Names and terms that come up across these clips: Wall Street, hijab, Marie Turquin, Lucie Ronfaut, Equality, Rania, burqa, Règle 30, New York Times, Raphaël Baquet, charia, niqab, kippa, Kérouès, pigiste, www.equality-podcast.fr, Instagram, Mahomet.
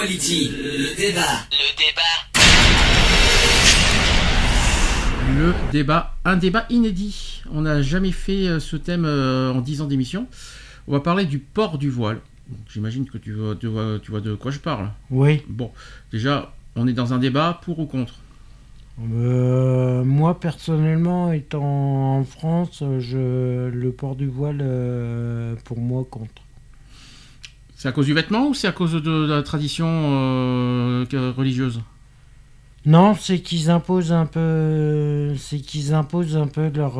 Equality, le débat. Un débat inédit. On n'a jamais fait ce thème en 10 ans d'émission. On va parler du port du voile. J'imagine que tu vois de quoi je parle. Oui. Bon, déjà, on est dans un débat pour ou contre. Moi, personnellement, étant en France, le port du voile, pour moi, contre. C'est à cause du vêtement ou c'est à cause de la tradition religieuse ? Non, c'est qu'ils imposent un peu leur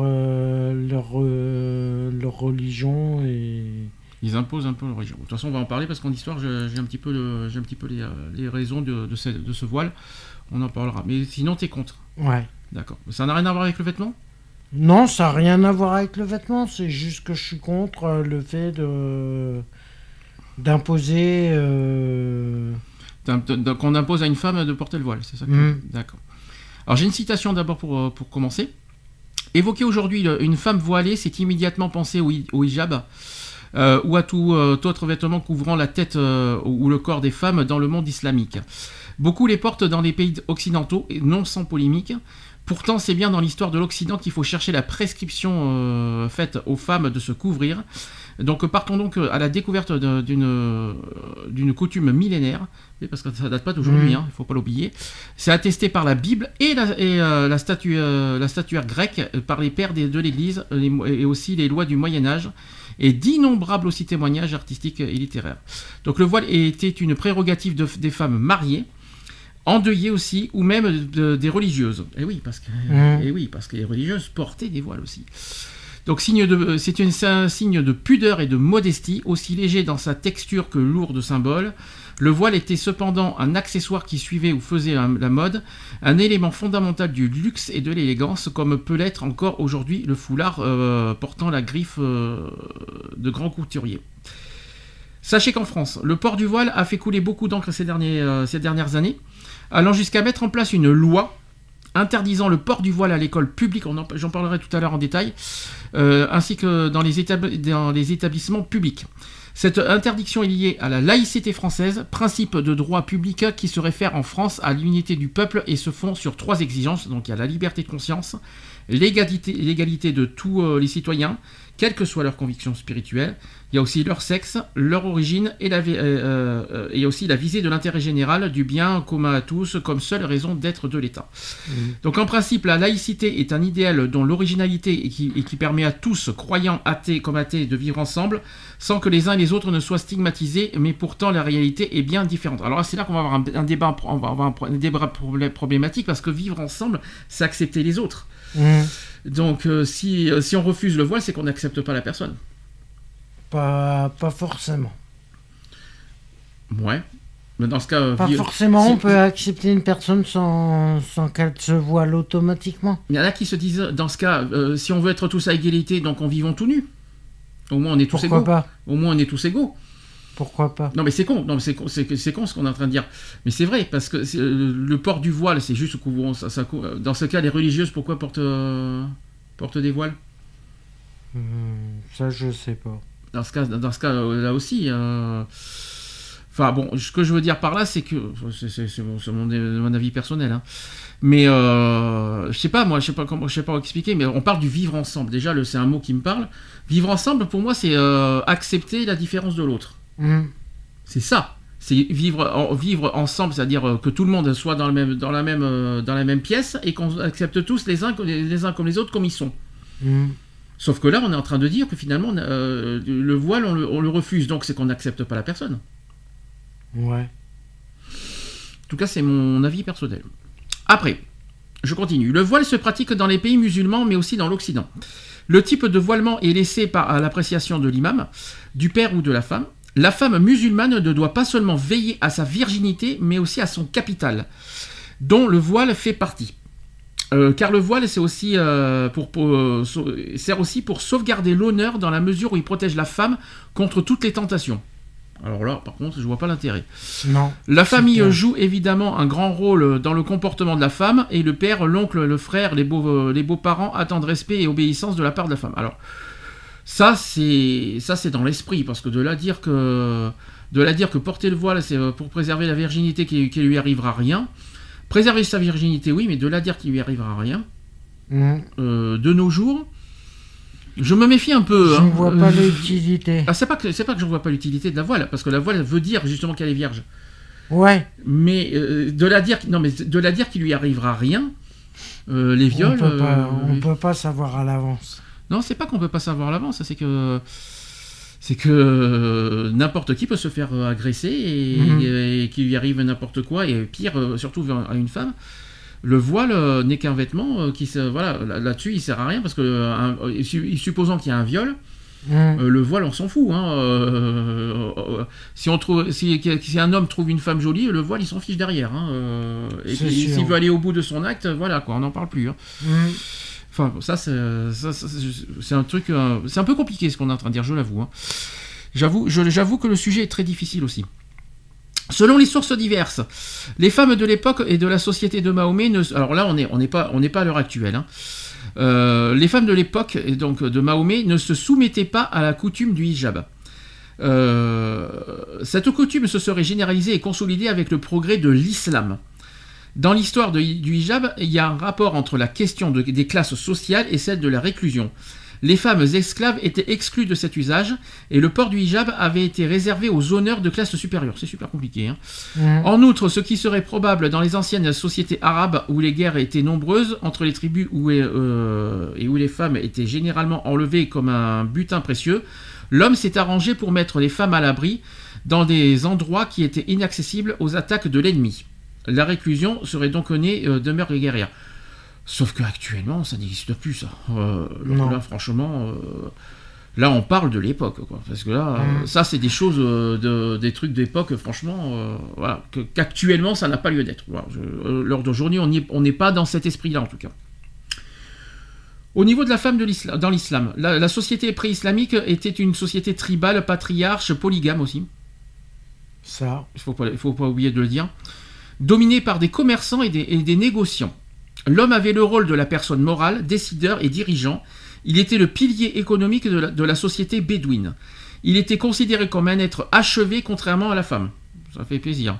religion et... Ils imposent un peu leur religion. De toute façon, on va en parler parce qu'en histoire, j'ai un petit peu les raisons de ce voile. On en parlera. Mais sinon, t'es contre. Ouais. D'accord. Ça n'a rien à voir avec le vêtement ? Non, ça n'a rien à voir avec le vêtement. C'est juste que je suis contre le fait d'imposer... Qu'on impose à une femme de porter le voile, c'est ça que... D'accord. Alors, j'ai une citation d'abord pour commencer. « Évoquer aujourd'hui une femme voilée, c'est immédiatement penser au hijab. » Ou à tout autre vêtement couvrant la tête ou le corps des femmes dans le monde islamique. Beaucoup les portent dans les pays occidentaux, et non sans polémique. Pourtant, c'est bien dans l'histoire de l'Occident qu'il faut chercher la prescription faite aux femmes de se couvrir. Donc partons donc à la découverte d'une coutume millénaire, parce que ça ne date pas d'aujourd'hui, il ne faut pas l'oublier. C'est attesté par la Bible et la statuaire grecque, par les pères de l'Église et aussi les lois du Moyen-Âge, et d'innombrables aussi témoignages artistiques et littéraires. Donc le voile était une prérogative des femmes mariées, endeuillées aussi, ou même des religieuses. Et oui, parce que les religieuses portaient des voiles aussi. Donc c'est un signe de pudeur et de modestie, aussi léger dans sa texture que lourd de symboles. Le voile était cependant un accessoire qui suivait ou faisait la mode, un élément fondamental du luxe et de l'élégance, comme peut l'être encore aujourd'hui le foulard portant la griffe de grands couturiers. Sachez qu'en France, le port du voile a fait couler beaucoup d'encre ces dernières années, allant jusqu'à mettre en place une loi interdisant le port du voile à l'école publique, j'en parlerai tout à l'heure en détail, ainsi que dans les établissements publics. Cette interdiction est liée à la laïcité française, principe de droit public qui se réfère en France à l'unité du peuple et se fonde sur 3 exigences. Donc il y a la liberté de conscience, l'égalité de tous les citoyens, quelles que soient leurs convictions spirituelles. Il y a aussi leur sexe, leur origine et aussi la visée de l'intérêt général, du bien commun à tous, comme seule raison d'être de l'État. Mmh. Donc en principe, la laïcité est un idéal dont l'originalité et qui permet à tous, croyants, athées comme athées, de vivre ensemble, sans que les uns et les autres ne soient stigmatisés, mais pourtant la réalité est bien différente. Alors là, c'est là qu'on va avoir un débat problématique, parce que vivre ensemble, c'est accepter les autres. Mmh. Donc si on refuse le voile, c'est qu'on n'accepte pas la personne. Pas forcément. Ouais. Mais dans ce cas... Pas forcément, on peut accepter une personne sans qu'elle se voile automatiquement. Il y en a qui se disent, dans ce cas, si on veut être tous à égalité, donc en vivant tout nus. Au moins on est tous égaux. Pourquoi pas ? Au moins on est tous égaux. Pourquoi pas ? Non mais c'est con, c'est con ce qu'on est en train de dire. Mais c'est vrai, parce que le port du voile, c'est juste couvrant. Dans ce cas, les religieuses, pourquoi portent des voiles ? Ça, je sais pas. Dans ce cas là aussi. Enfin bon, ce que je veux dire par là, c'est que c'est mon avis personnel. Hein. Mais je sais pas expliquer. Mais on parle du vivre ensemble. Déjà, c'est un mot qui me parle. Vivre ensemble, pour moi, c'est accepter la différence de l'autre. Mmh. C'est ça. C'est vivre ensemble, c'est-à-dire que tout le monde soit dans la même pièce et qu'on accepte tous les uns comme les autres comme ils sont. Mmh. Sauf que là, on est en train de dire que finalement, le voile, on le refuse. Donc, c'est qu'on n'accepte pas la personne. Ouais. En tout cas, c'est mon avis personnel. Après, je continue. Le voile se pratique dans les pays musulmans, mais aussi dans l'Occident. Le type de voilement est laissé à l'appréciation de l'imam, du père ou de la femme. La femme musulmane ne doit pas seulement veiller à sa virginité, mais aussi à son capital, dont le voile fait partie. Car le voile c'est aussi, sert aussi pour sauvegarder l'honneur dans la mesure où il protège la femme contre toutes les tentations. Alors là, par contre, je vois pas l'intérêt. Non. La famille joue évidemment un grand rôle dans le comportement de la femme, et le père, l'oncle, le frère, les beaux-parents attendent respect et obéissance de la part de la femme. Alors, ça c'est dans l'esprit, parce que de la dire que porter le voile, c'est pour préserver la virginité qui lui arrivera rien. Préserver sa virginité, oui, mais de la dire qu'il lui arrivera rien. De nos jours, je me méfie un peu. Je ne vois pas l'utilité. Ah, c'est pas que je ne vois pas l'utilité de la voile, parce que la voile veut dire justement qu'elle est vierge. Ouais. Mais de la dire qu'il lui arrivera rien, les viols. On peut pas savoir à l'avance. Non, c'est pas qu'on peut pas savoir à l'avance, c'est que n'importe qui peut se faire agresser et qu'il lui arrive n'importe quoi, et pire, surtout à une femme. Le voile n'est qu'un vêtement là-dessus il sert à rien, parce que supposant qu'il y a un viol, le voile on s'en fout, hein. Si un homme trouve une femme jolie, le voile il s'en fiche derrière, hein. Et puis, s'il veut aller au bout de son acte, voilà quoi, on n'en parle plus, hein. Enfin ça c'est un truc, c'est un peu compliqué ce qu'on est en train de dire, je l'avoue, hein. J'avoue que le sujet est très difficile aussi. Selon les sources diverses, les femmes de l'époque et de la société de Mahomet ne... Alors là, on n'est pas à l'heure actuelle, hein. Les femmes de l'époque, et donc de Mahomet, ne se soumettaient pas à la coutume du hijab. Cette coutume se serait généralisée et consolidée avec le progrès de l'islam. Dans l'histoire du hijab, il y a un rapport entre la question des classes sociales et celle de la réclusion. Les femmes esclaves étaient exclues de cet usage, et le port du hijab avait été réservé aux honneurs de classe supérieure. C'est super compliqué, hein. En outre, ce qui serait probable dans les anciennes sociétés arabes où les guerres étaient nombreuses, entre les tribus où les femmes étaient généralement enlevées comme un butin précieux, l'homme s'est arrangé pour mettre les femmes à l'abri dans des endroits qui étaient inaccessibles aux attaques de l'ennemi. La réclusion serait donc née demeure guerrière. Sauf qu'actuellement, ça n'existe plus, ça. Là, franchement, là, on parle de l'époque, quoi. Parce que là, ça, c'est des choses, des trucs d'époque, franchement, voilà, qu'actuellement, ça n'a pas lieu d'être. Voilà, l'heure d'aujourd'hui, on n'est pas dans cet esprit-là, en tout cas. Au niveau de la femme dans l'islam, la société pré-islamique était une société tribale, patriarche, polygame aussi. Ça. Il ne faut pas oublier de le dire. Dominée par des commerçants et des négociants. L'homme avait le rôle de la personne morale, décideur et dirigeant. Il était le pilier économique de la société bédouine. Il était considéré comme un être achevé, contrairement à la femme. Ça fait plaisir.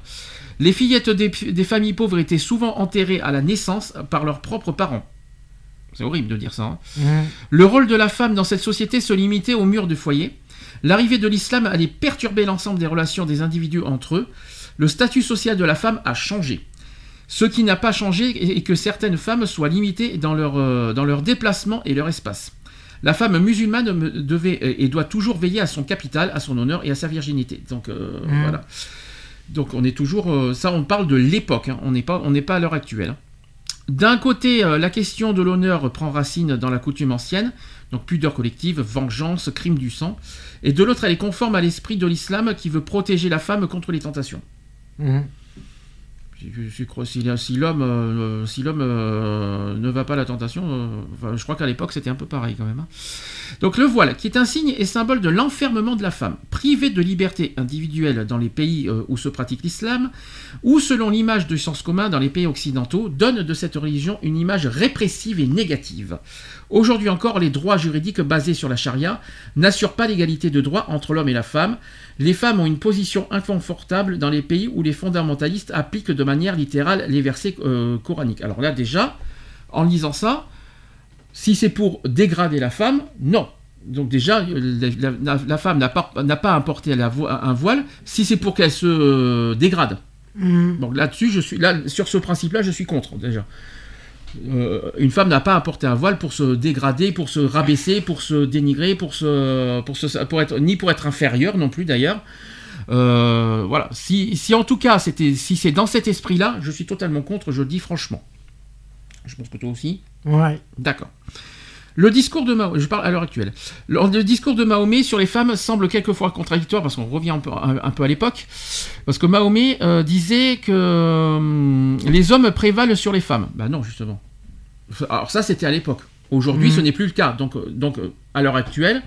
Les fillettes des familles pauvres étaient souvent enterrées à la naissance par leurs propres parents. C'est horrible de dire ça, hein. Le rôle de la femme dans cette société se limitait aux murs du foyer. L'arrivée de l'islam allait perturber l'ensemble des relations des individus entre eux. Le statut social de la femme a changé. Ce qui n'a pas changé est que certaines femmes soient limitées dans leur déplacement et leur espace. La femme musulmane devait et doit toujours veiller à son capital, à son honneur et à sa virginité. Donc voilà. Donc on est toujours ça. On parle de l'époque, hein. On n'est pas à l'heure actuelle, hein. D'un côté, la question de l'honneur prend racine dans la coutume ancienne, donc pudeur collective, vengeance, crime du sang. Et de l'autre, elle est conforme à l'esprit de l'islam qui veut protéger la femme contre les tentations. Si l'homme ne va pas à la tentation, je crois qu'à l'époque c'était un peu pareil quand même, hein. Donc le voile, qui est un signe et symbole de l'enfermement de la femme, privée de liberté individuelle dans les pays où se pratique l'islam, ou selon l'image du sens commun dans les pays occidentaux, donne de cette religion une image répressive et négative. Aujourd'hui encore, les droits juridiques basés sur la charia n'assurent pas l'égalité de droit entre l'homme et la femme. Les femmes ont une position inconfortable dans les pays où les fondamentalistes appliquent de manière littérale les versets coraniques. Alors là déjà, en lisant ça, si c'est pour dégrader la femme, non. Donc déjà, la femme n'a pas à porter un voile si c'est pour qu'elle se dégrade. Donc là-dessus, sur ce principe-là, je suis contre déjà. Une femme n'a pas à porter un voile pour se dégrader, pour se rabaisser, pour se dénigrer, pour être inférieure non plus d'ailleurs. Voilà. Si en tout cas si c'est dans cet esprit-là, je suis totalement contre. Je le dis franchement. Je pense que toi aussi. Ouais. D'accord. Le discours de Mahomet, je parle à l'heure actuelle, le discours de Mahomet sur les femmes semble quelquefois contradictoire, parce qu'on revient un peu à l'époque, parce que Mahomet disait que les hommes prévalent sur les femmes. Bah non, justement. Alors ça, c'était à l'époque. Aujourd'hui, ce n'est plus le cas. Donc à l'heure actuelle,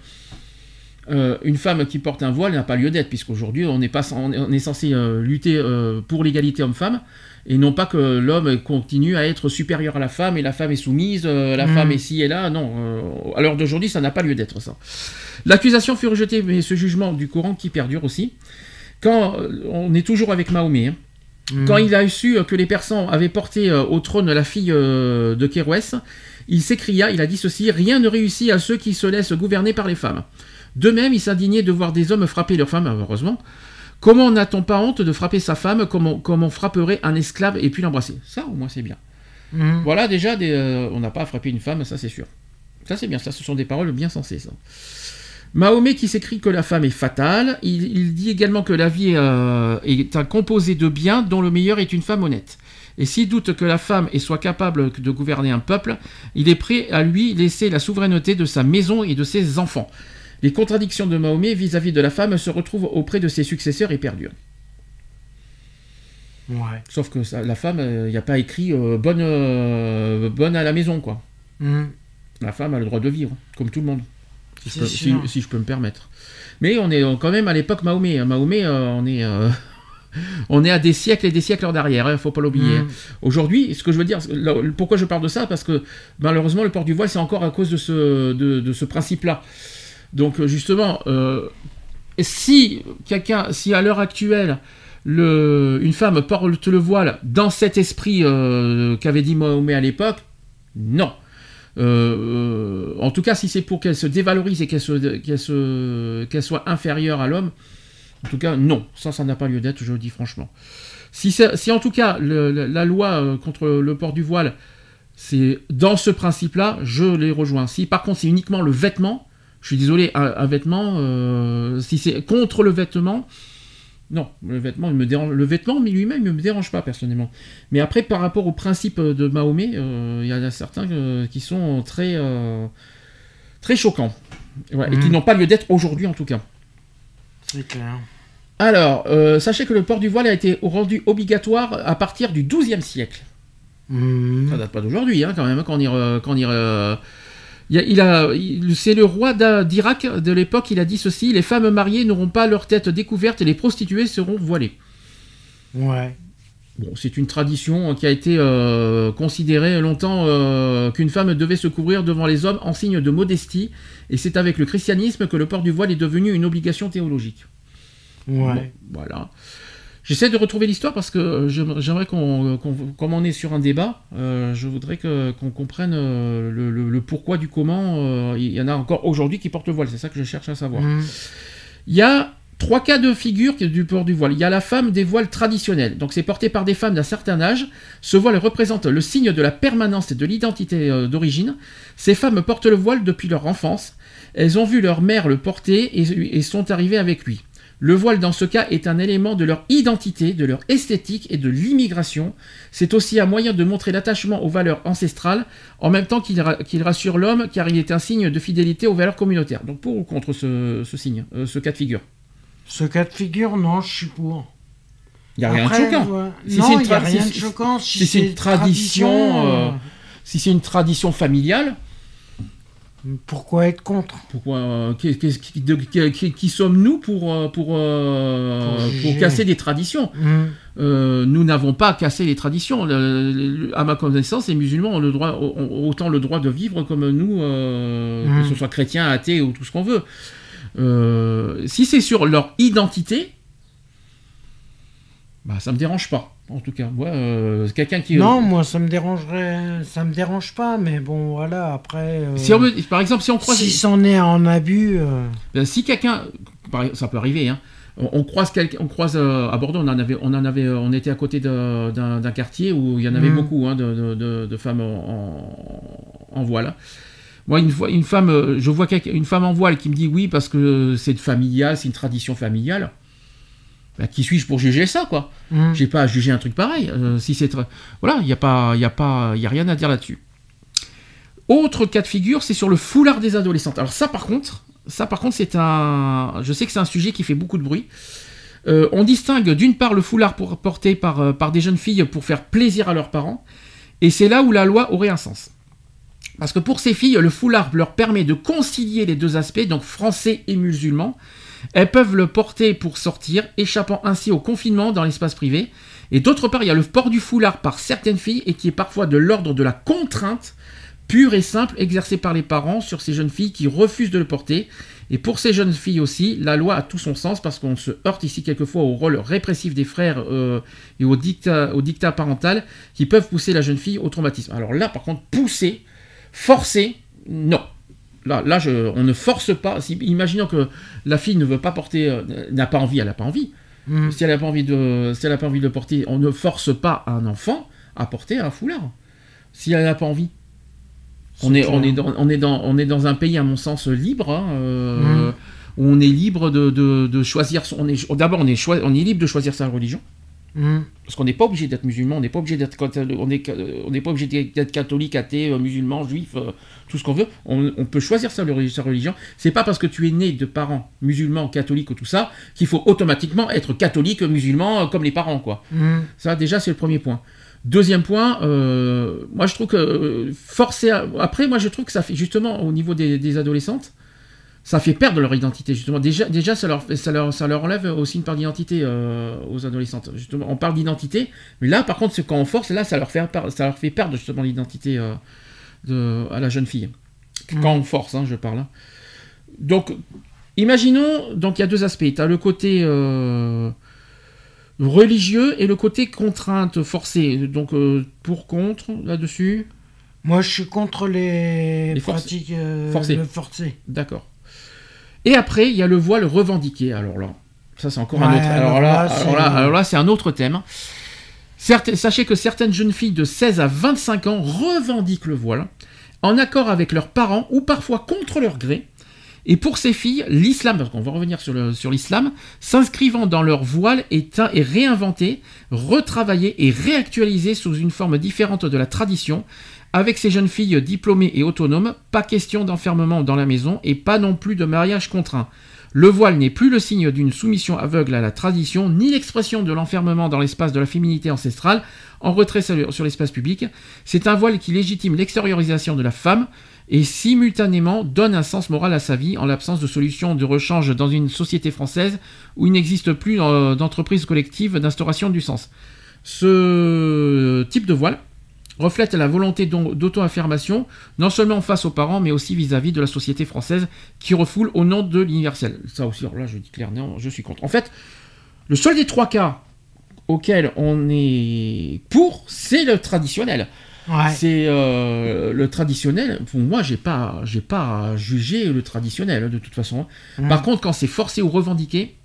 une femme qui porte un voile n'a pas lieu d'être, puisqu'aujourd'hui, on est censé lutter pour l'égalité homme-femme, et non pas que l'homme continue à être supérieur à la femme, et la femme est soumise, la femme est ci et là, non. À l'heure d'aujourd'hui, ça n'a pas lieu d'être, ça. L'accusation fut rejetée, mais ce jugement du Coran qui perdure aussi. Quand on est toujours avec Mahomet, hein. Quand il a su que les Persans avaient porté au trône la fille de Kérouès, il s'écria, il a dit ceci, « Rien ne réussit à ceux qui se laissent gouverner par les femmes. » De même, il s'indignait de voir des hommes frapper leurs femmes, heureusement. Comment n'a-t-on pas honte de frapper sa femme comme on frapperait un esclave et puis l'embrasser ? Ça, au moins, c'est bien. Voilà, déjà, on n'a pas à frapper une femme, ça, c'est sûr. Ça, c'est bien, ça, ce sont des paroles bien sensées, ça. Mahomet qui s'écrit que la femme est fatale, il dit également que la vie est un composé de biens dont le meilleur est une femme honnête. Et s'il doute que la femme soit capable de gouverner un peuple, il est prêt à lui laisser la souveraineté de sa maison et de ses enfants. Les contradictions de Mahomet vis-à-vis de la femme se retrouvent auprès de ses successeurs et perdurent. Ouais. Sauf que la femme, il n'y a pas écrit bonne à la maison, quoi. La femme a le droit de vivre, comme tout le monde. Si je peux me permettre. Mais on est quand même à l'époque Mahomet. Mahomet, on est à des siècles et des siècles derrière, il ne faut pas l'oublier. Aujourd'hui, ce que je veux dire, pourquoi je parle de ça ? Parce que malheureusement, le port du voile, c'est encore à cause de ce principe-là. Donc justement, si à l'heure actuelle, une femme porte le voile dans cet esprit qu'avait dit Mahomet à l'époque, non. En tout cas, si c'est pour qu'elle se dévalorise et qu'elle soit inférieure à l'homme, en tout cas, non, ça n'a pas lieu d'être, je le dis franchement. Si en tout cas la loi contre le port du voile, c'est dans ce principe-là, je les rejoins. Si par contre c'est uniquement le vêtement, je suis désolé, un vêtement, si c'est contre le vêtement, non, le vêtement, lui-même, ne me dérange pas personnellement. Mais après, par rapport au principe de Mahomet, il y en a certains qui sont très, très choquants. Ouais, et qui n'ont pas lieu d'être aujourd'hui, en tout cas. C'est clair. Alors, sachez que le port du voile a été rendu obligatoire à partir du XIIe siècle. Ça date pas d'aujourd'hui, hein, quand même, c'est le roi d'Irak de l'époque, il a dit ceci, les femmes mariées n'auront pas leur tête découverte et les prostituées seront voilées. Ouais. Bon, c'est une tradition qui a été considérée longtemps qu'une femme devait se couvrir devant les hommes en signe de modestie, et c'est avec le christianisme que le port du voile est devenu une obligation théologique. Ouais. Bon, voilà. J'essaie de retrouver l'histoire parce que j'aimerais comme on est sur un débat, je voudrais qu'on comprenne le pourquoi du comment. Il y en a encore aujourd'hui qui portent le voile, c'est ça que je cherche à savoir. Il y a 3 cas de figure du port du voile. Il y a la femme des voiles traditionnels, donc c'est porté par des femmes d'un certain âge. Ce voile représente le signe de la permanence et de l'identité d'origine. Ces femmes portent le voile depuis leur enfance. Elles ont vu leur mère le porter et sont arrivées avec lui. Le voile, dans ce cas, est un élément de leur identité, de leur esthétique et de l'immigration. C'est aussi un moyen de montrer l'attachement aux valeurs ancestrales, en même temps qu'il rassure l'homme, car il est un signe de fidélité aux valeurs communautaires. Donc pour ou contre ce signe, ce cas de figure ? Ce cas de figure, non, je suis pour. Il n'y a rien de choquant. Non, il n'y a rien de choquant. Si c'est une tradition... Si c'est une tradition familiale... Pourquoi être contre ? Pourquoi qui sommes-nous pour casser des traditions ? Nous n'avons pas cassé les traditions. À ma connaissance, les musulmans ont le droit, autant le droit de vivre comme nous, que ce soit chrétien, athée ou tout ce qu'on veut. Si c'est sur leur identité, bah ça me dérange pas. En tout cas, moi, quelqu'un qui... Non, moi, ça me dérange pas, mais bon, voilà, après... par exemple, si on croise... Si c'en est en abus... Ben, si quelqu'un... Ça peut arriver, hein. On croise quelqu'un... à Bordeaux, on était à côté d'un quartier où il y en avait beaucoup, hein, de femmes en voile. Moi, je vois une femme en voile qui me dit oui, parce que c'est familial, c'est une tradition familiale. Bah, qui suis-je pour juger ça, quoi ? J'ai pas à juger un truc pareil. Si c'est voilà, il y a rien à dire là-dessus. Autre cas de figure, c'est sur le foulard des adolescentes. Alors ça par contre, c'est un... Je sais que c'est un sujet qui fait beaucoup de bruit. On distingue d'une part le foulard porté par des jeunes filles pour faire plaisir à leurs parents, et c'est là où la loi aurait un sens. Parce que pour ces filles, le foulard leur permet de concilier les deux aspects, donc français et musulmans. Elles peuvent le porter pour sortir, échappant ainsi au confinement dans l'espace privé. Et d'autre part, il y a le port du foulard par certaines filles, et qui est parfois de l'ordre de la contrainte pure et simple exercée par les parents sur ces jeunes filles qui refusent de le porter. Et pour ces jeunes filles aussi, la loi a tout son sens, parce qu'on se heurte ici quelquefois au rôle répressif des frères et au dictat parental qui peuvent pousser la jeune fille au traumatisme. Alors là, par contre, pousser, forcer, non. Là, on ne force pas. Imaginons que la fille ne veut pas porter, n'a pas envie, elle n'a pas envie. Mmh. Si elle n'a pas envie de le porter, on ne force pas un enfant à porter un foulard. Si elle n'a pas envie. On est dans un pays, à mon sens, libre, où on est libre de choisir son... On est libre de choisir sa religion, parce qu'on n'est pas obligé d'être musulman, on n'est pas obligé d'être catholique, athée, musulman, juif, tout ce qu'on veut. On peut choisir sa religion. C'est pas parce que tu es né de parents musulmans, catholiques ou tout ça qu'il faut automatiquement être catholique, musulman, comme les parents, quoi. Ça, déjà, c'est le premier point. Deuxième point, moi je trouve que après moi je trouve que ça fait justement au niveau des adolescentes, ça fait perdre leur identité justement. Déjà ça leur enlève aussi une part d'identité aux adolescentes. Justement, on parle d'identité, mais là par contre quand on force, là ça leur fait perdre justement l'identité à la jeune fille. Quand on force, je parle. Donc imaginons, donc il y a deux aspects. T'as le côté religieux et le côté contrainte forcée. Donc pour, contre, là-dessus, moi je suis contre les pratiques forcées. D'accord. Et après il y a le voile revendiqué. Alors là, ça c'est encore un autre. Alors là c'est un autre thème. Sachez que certaines jeunes filles de 16 à 25 ans revendiquent le voile en accord avec leurs parents ou parfois contre leur gré. Et pour ces filles, l'islam, parce qu'on va revenir sur l'islam, s'inscrivant dans leur voile est réinventé, retravaillé et réactualisé sous une forme différente de la tradition. Avec ces jeunes filles diplômées et autonomes, pas question d'enfermement dans la maison et pas non plus de mariage contraint. Le voile n'est plus le signe d'une soumission aveugle à la tradition, ni l'expression de l'enfermement dans l'espace de la féminité ancestrale, en retrait sur l'espace public. C'est un voile qui légitime l'extériorisation de la femme et simultanément donne un sens moral à sa vie en l'absence de solution de rechange dans une société française où il n'existe plus d'entreprise collective d'instauration du sens. Ce type de voile reflète la volonté d'auto-affirmation, non seulement face aux parents, mais aussi vis-à-vis de la société française qui refoule au nom de l'universel. Ça aussi, alors là, je dis clairement, je suis contre. En fait, le seul des trois cas auxquels on est pour, c'est le traditionnel. Ouais. C'est le traditionnel. Pour moi, j'ai pas à juger le traditionnel, de toute façon. Ouais. Par contre, quand c'est forcé ou revendiqué,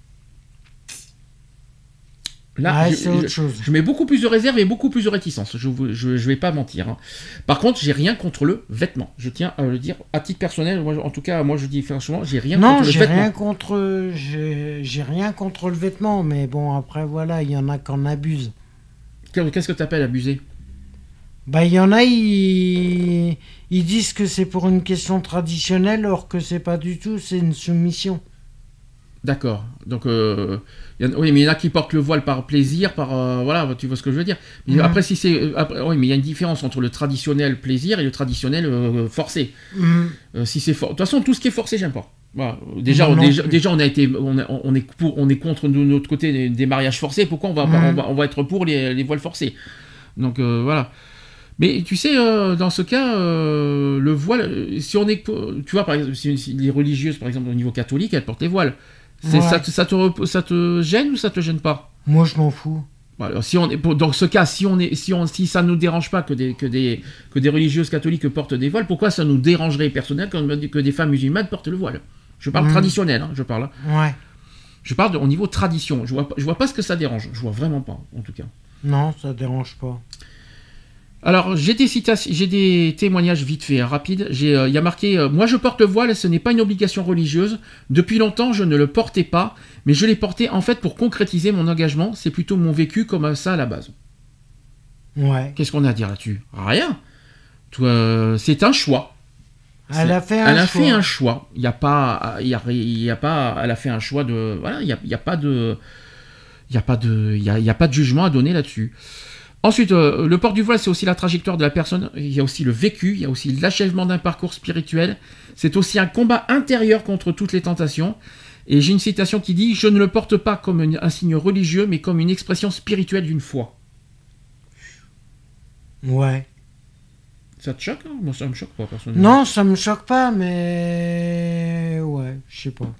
là, je mets beaucoup plus de réserve et beaucoup plus de réticence. Je vais pas mentir. Par contre, j'ai rien contre le vêtement. Je tiens à le dire à titre personnel. Moi, en tout cas, moi, je dis franchement, j'ai rien contre le vêtement, mais bon, après, voilà, il y en a qui en abusent. Qu'est-ce que t'appelles abuser ? Bah, il y en a, ils disent que c'est pour une question traditionnelle, or que c'est pas du tout, c'est une soumission. D'accord. Donc, oui, mais il y en a qui portent le voile par plaisir, par voilà, tu vois ce que je veux dire. Mais après, si c'est, après, oui, mais il y a une différence entre le traditionnel plaisir et le traditionnel forcé. Si c'est de toute façon, tout ce qui est forcé, j'aime pas. Voilà. Déjà, on est contre de notre côté des mariages forcés. Pourquoi on va être pour les voiles forcés? Donc voilà. Mais tu sais, dans ce cas, le voile, si on est, tu vois, par exemple, si les religieuses, par exemple, au niveau catholique, elles portent les voiles. C'est, ouais. Ça te gêne ou ça te gêne pas? Moi, je m'en fous. Alors, si on est, dans ce cas, si ça nous dérange pas que des religieuses catholiques portent des voiles, pourquoi ça nous dérangerait personnellement que des femmes musulmanes portent le voile? Je parle traditionnel, je parle. Ouais. Je parle au niveau tradition. Je vois pas ce que ça dérange. Je vois vraiment pas, en tout cas. Non, ça dérange pas. Alors, j'ai des témoignages vite fait, rapides. Il y a marqué « Moi, je porte le voile, ce n'est pas une obligation religieuse. Depuis longtemps, je ne le portais pas, mais je l'ai porté en fait pour concrétiser mon engagement. C'est plutôt mon vécu comme ça à la base. » Ouais. Qu'est-ce qu'on a à dire là-dessus ? Rien. c'est un choix. Elle a fait un choix. Il n'y a pas de jugement à donner là-dessus. Ensuite, le port du voile, c'est aussi la trajectoire de la personne. Il y a aussi le vécu, il y a aussi l'achèvement d'un parcours spirituel. C'est aussi un combat intérieur contre toutes les tentations. Et j'ai une citation qui dit « Je ne le porte pas comme un signe religieux, mais comme une expression spirituelle d'une foi. » Ouais. Ça te choque, hein? Moi, ça me choque pas, personnellement. Non, ça me choque pas, mais... Ouais, je sais pas.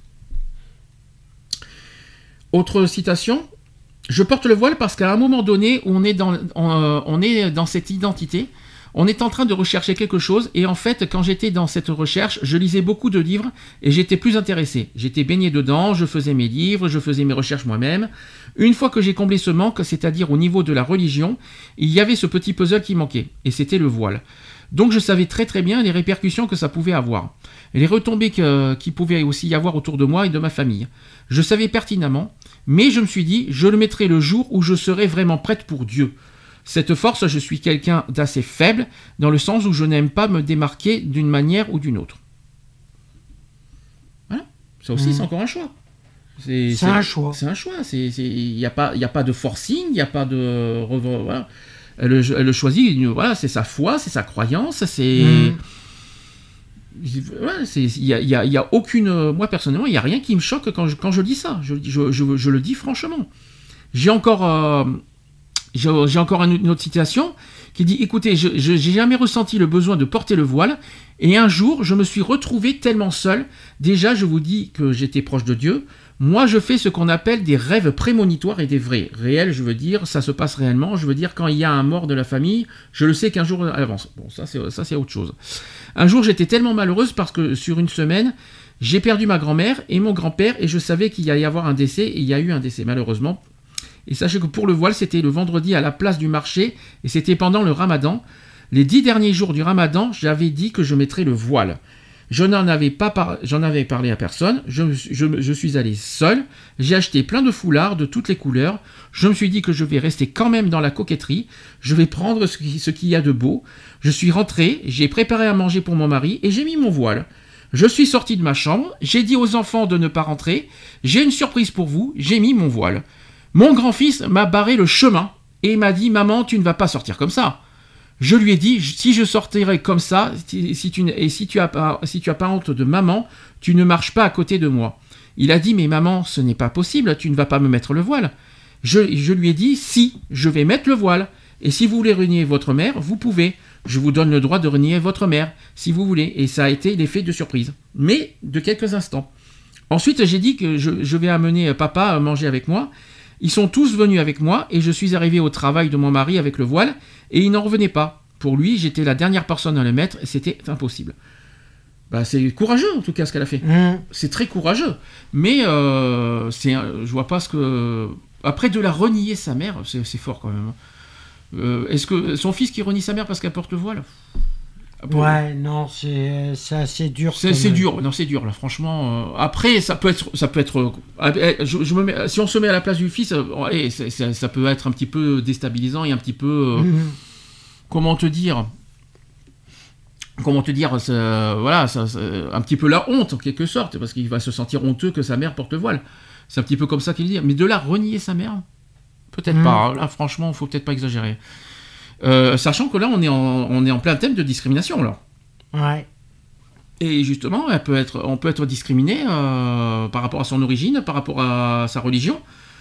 Autre citation. « Je porte le voile parce qu'à un moment donné, on est dans cette identité. On est en train de rechercher quelque chose. Et en fait, quand j'étais dans cette recherche, je lisais beaucoup de livres et j'étais plus intéressé. J'étais baigné dedans, je faisais mes livres, je faisais mes recherches moi-même. Une fois que j'ai comblé ce manque, c'est-à-dire au niveau de la religion, il y avait ce petit puzzle qui manquait. Et c'était le voile. Donc je savais très très bien les répercussions que ça pouvait avoir. Et les retombées qu'il pouvait aussi y avoir autour de moi et de ma famille. Je savais pertinemment. Mais je me suis dit, je le mettrai le jour où je serai vraiment prête pour Dieu. Cette force, je suis quelqu'un d'assez faible, dans le sens où je n'aime pas me démarquer d'une manière ou d'une autre. » Voilà. Ça aussi, c'est encore un choix. C'est un choix. C'est un choix. Il n'y a pas de forcing, il n'y a pas de... Voilà. Elle le choisit, voilà, c'est sa foi, c'est sa croyance, c'est... Il y a aucune... Moi, personnellement, il n'y a rien qui me choque quand je dis ça. Je le dis franchement. J'ai encore une autre citation qui dit « Écoutez, je n'ai jamais ressenti le besoin de porter le voile. Et un jour, je me suis retrouvé tellement seul. Déjà, je vous dis que j'étais proche de Dieu. Moi, je fais ce qu'on appelle des rêves prémonitoires et des vrais. Réels, je veux dire, ça se passe réellement. Je veux dire, quand il y a un mort de la famille, je le sais qu'un jour à l'avance. » Bon, ça, c'est autre chose. « Un jour, j'étais tellement malheureuse parce que sur une semaine, j'ai perdu ma grand-mère et mon grand-père et je savais qu'il y allait y avoir un décès et il y a eu un décès, malheureusement. Et sachez que pour le voile, c'était le vendredi à la place du marché et c'était pendant le ramadan. Les 10 derniers jours du ramadan, j'avais dit que je mettrais le voile. J'en avais parlé à personne, je suis allé seul, j'ai acheté plein de foulards de toutes les couleurs, je me suis dit que je vais rester quand même dans la coquetterie, je vais prendre ce qu'il y a de beau, je suis rentré, j'ai préparé à manger pour mon mari et j'ai mis mon voile. Je suis sorti de ma chambre, j'ai dit aux enfants de ne pas rentrer, j'ai une surprise pour vous, j'ai mis mon voile. Mon grand-fils m'a barré le chemin et m'a dit « Maman, tu ne vas pas sortir comme ça ». Je lui ai dit, si je sortirais comme ça, si tu as pas honte de maman, tu ne marches pas à côté de moi. Il a dit, mais maman, ce n'est pas possible, tu ne vas pas me mettre le voile. Je lui ai dit, si, je vais mettre le voile. Et si vous voulez renier votre mère, vous pouvez. Je vous donne le droit de renier votre mère, si vous voulez. Et ça a été l'effet de surprise, mais de quelques instants. Ensuite, j'ai dit que je vais amener papa à manger avec moi. Ils sont tous venus avec moi et je suis arrivé au travail de mon mari avec le voile et il n'en revenait pas. Pour lui, j'étais la dernière personne à le mettre et c'était impossible. Bah, c'est courageux en tout cas ce qu'elle a fait. C'est très courageux. Mais je vois pas ce que... Après de la renier sa mère, c'est fort quand même. Est-ce que son fils qui renie sa mère parce qu'elle porte le voile? Ouais, non, c'est assez dur. C'est dur, là, franchement. Après, ça peut être. Si on se met à la place du fils, allez, ça peut être un petit peu déstabilisant et un petit peu. Comment te dire, voilà, un petit peu la honte en quelque sorte, parce qu'il va se sentir honteux que sa mère porte le voile. C'est un petit peu comme ça qu'il dit. Mais de là renier sa mère, peut-être pas. Là, franchement, faut peut-être pas exagérer. Sachant que là, on est en plein thème de discrimination, là. Ouais. Et justement, on peut être discriminé par rapport à son origine, par rapport à sa religion,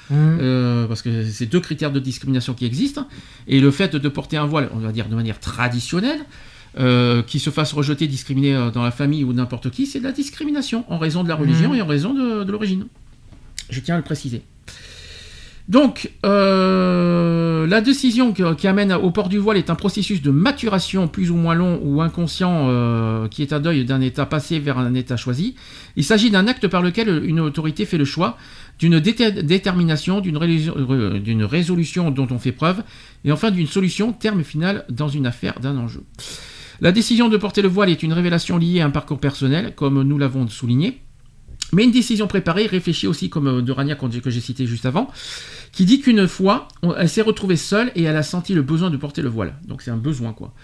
parce que c'est deux critères de discrimination qui existent. Et le fait de porter un voile, on va dire de manière traditionnelle, qui se fasse rejeter, discriminer dans la famille ou n'importe qui, c'est de la discrimination en raison de la religion et en raison de l'origine. Je tiens à le préciser. Donc, la décision qui amène au port du voile est un processus de maturation plus ou moins long ou inconscient qui est un deuil d'un état passé vers un état choisi. Il s'agit d'un acte par lequel une autorité fait le choix d'une détermination, d'une résolution dont on fait preuve et enfin d'une solution, terme final, dans une affaire d'un enjeu. La décision de porter le voile est une révélation liée à un parcours personnel, comme nous l'avons souligné. Mais une décision préparée, réfléchie aussi, comme de Rania que j'ai cité juste avant, qui dit qu'une fois, elle s'est retrouvée seule et elle a senti le besoin de porter le voile. Donc c'est un besoin, quoi.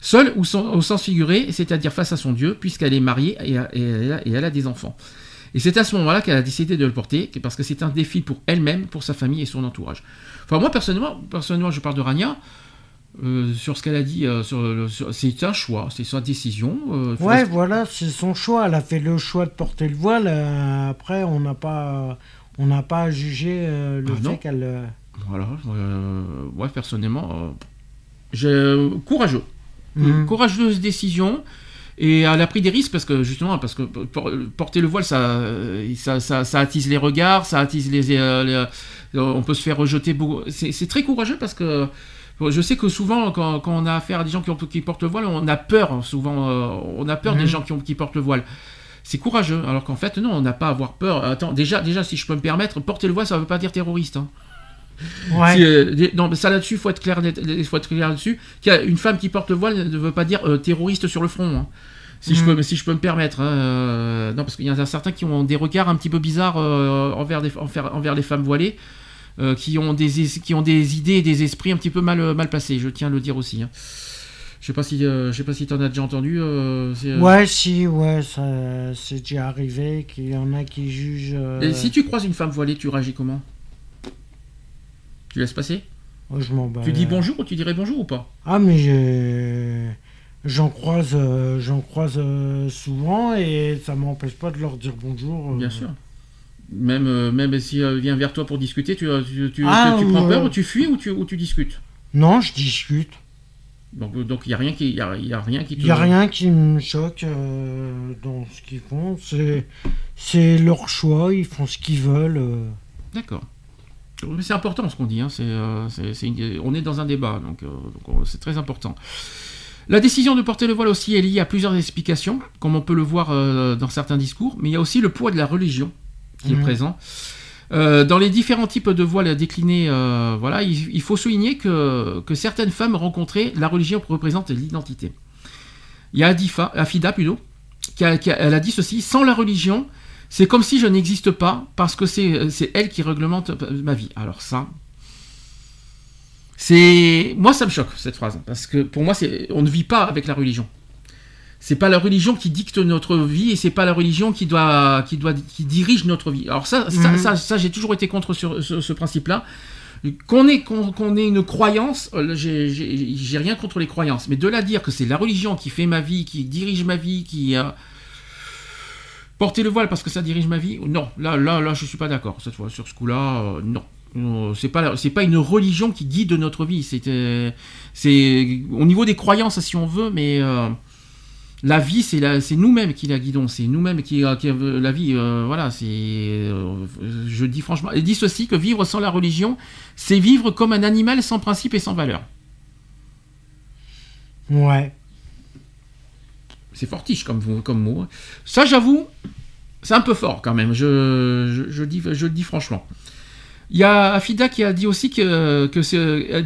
Seule ou au sens figuré, c'est-à-dire face à son Dieu, puisqu'elle est mariée et elle a des enfants. Et c'est à ce moment-là qu'elle a décidé de le porter, parce que c'est un défi pour elle-même, pour sa famille et son entourage. Enfin, moi, personnellement je parle de Rania, sur ce qu'elle a dit, c'est un choix, c'est sa décision. Voilà, c'est son choix. Elle a fait le choix de porter le voile. Après, on n'a pas à juger fait qu'elle... Voilà, moi, personnellement, courageux. Mmh. Courageuse décision. Et elle a pris des risques parce que porter le voile, ça attise les regards, ça attise les on peut se faire rejeter beaucoup. C'est très courageux parce que je sais que souvent quand on a affaire à des gens qui portent le voile, on a peur. Souvent, on a peur des gens qui portent le voile. C'est courageux. Alors qu'en fait, non, on n'a pas à avoir peur. Attends, déjà, si je peux me permettre, porter le voile, ça ne veut pas dire terroriste. Hein. Ouais. Non, mais ça là-dessus, faut être clair là-dessus. Une femme qui porte le voile ne veut pas dire terroriste sur le front. Hein, si je peux me permettre. Hein, non, parce qu'il y en a certains qui ont des regards un petit peu bizarres envers les femmes voilées, qui ont des idées et des esprits un petit peu mal placés. Je tiens à le dire aussi. Hein. Je sais pas si t'en as déjà entendu. Ça, c'est déjà arrivé qu'il y en a qui jugent. Et si tu croises une femme voilée, tu réagis comment? Tu laisses passer? Je m'en bats. Tu dis bonjour ou tu dirais bonjour ou pas? Ah, mais j'en croise souvent et ça m'empêche pas de leur dire bonjour. Bien sûr. Même si elle vient vers toi pour discuter, tu prends peur ou tu fuis ou tu discutes? Non, je discute. Donc il y a rien qui me choque dans ce qu'ils font. C'est leur choix, ils font ce qu'ils veulent. D'accord. Mais c'est important ce qu'on dit, hein. On est dans un débat, donc c'est très important. La décision de porter le voile aussi est liée à plusieurs explications, comme on peut le voir dans certains discours, mais il y a aussi le poids de la religion qui est présent. Dans les différents types de voiles déclinés, il faut souligner que certaines femmes rencontrées, la religion représente l'identité. Il y a Afida, plutôt, elle a dit ceci: « Sans la religion, c'est comme si je n'existe pas, parce que c'est elle qui réglemente ma vie. » Alors ça, moi ça me choque cette phrase, parce que pour moi on ne vit pas avec la religion. C'est pas la religion qui dicte notre vie et c'est pas la religion qui dirige notre vie. Alors ça j'ai toujours été contre ce principe-là. Qu'on ait une croyance, j'ai rien contre les croyances, mais de là dire que c'est la religion qui fait ma vie, qui dirige ma vie, qui porter le voile parce que ça dirige ma vie, non, là, je suis pas d'accord cette fois sur ce coup-là, non. C'est pas une religion qui guide notre vie, c'est au niveau des croyances si on veut, mais la vie c'est nous-mêmes qui la guidons, c'est nous-mêmes qui la vie, je dis franchement, et dit ceci que vivre sans la religion, c'est vivre comme un animal sans principe et sans valeur. Ouais. C'est fortiche comme mot. Ça, j'avoue, c'est un peu fort quand même. Je le dis franchement. Il y a Afida qui a dit aussi elle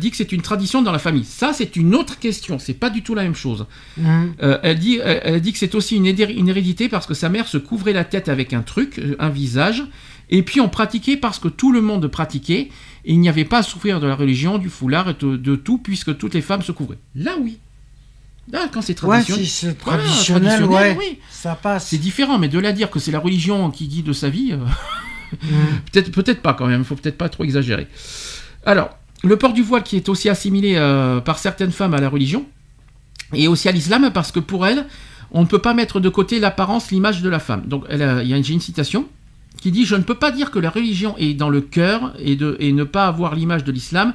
dit que c'est une tradition dans la famille. Ça, c'est une autre question. C'est pas du tout la même chose. Mmh. Elle dit que c'est aussi une hérédité parce que sa mère se couvrait la tête avec un truc, un visage, et puis on pratiquait parce que tout le monde pratiquait. Et il n'y avait pas à souffrir de la religion, du foulard, et de tout, puisque toutes les femmes se couvraient. Là, oui. Ah, quand c'est traditionnel, c'est traditionnel, oui, ça passe. C'est différent, mais de là à dire que c'est la religion qui guide sa vie, peut-être pas quand même, faut peut-être pas trop exagérer. Alors, le port du voile qui est aussi assimilé par certaines femmes à la religion, et aussi à l'islam, parce que pour elles, on ne peut pas mettre de côté l'apparence, l'image de la femme. Donc, j'ai une citation qui dit « Je ne peux pas dire que la religion est dans le cœur et ne pas avoir l'image de l'islam,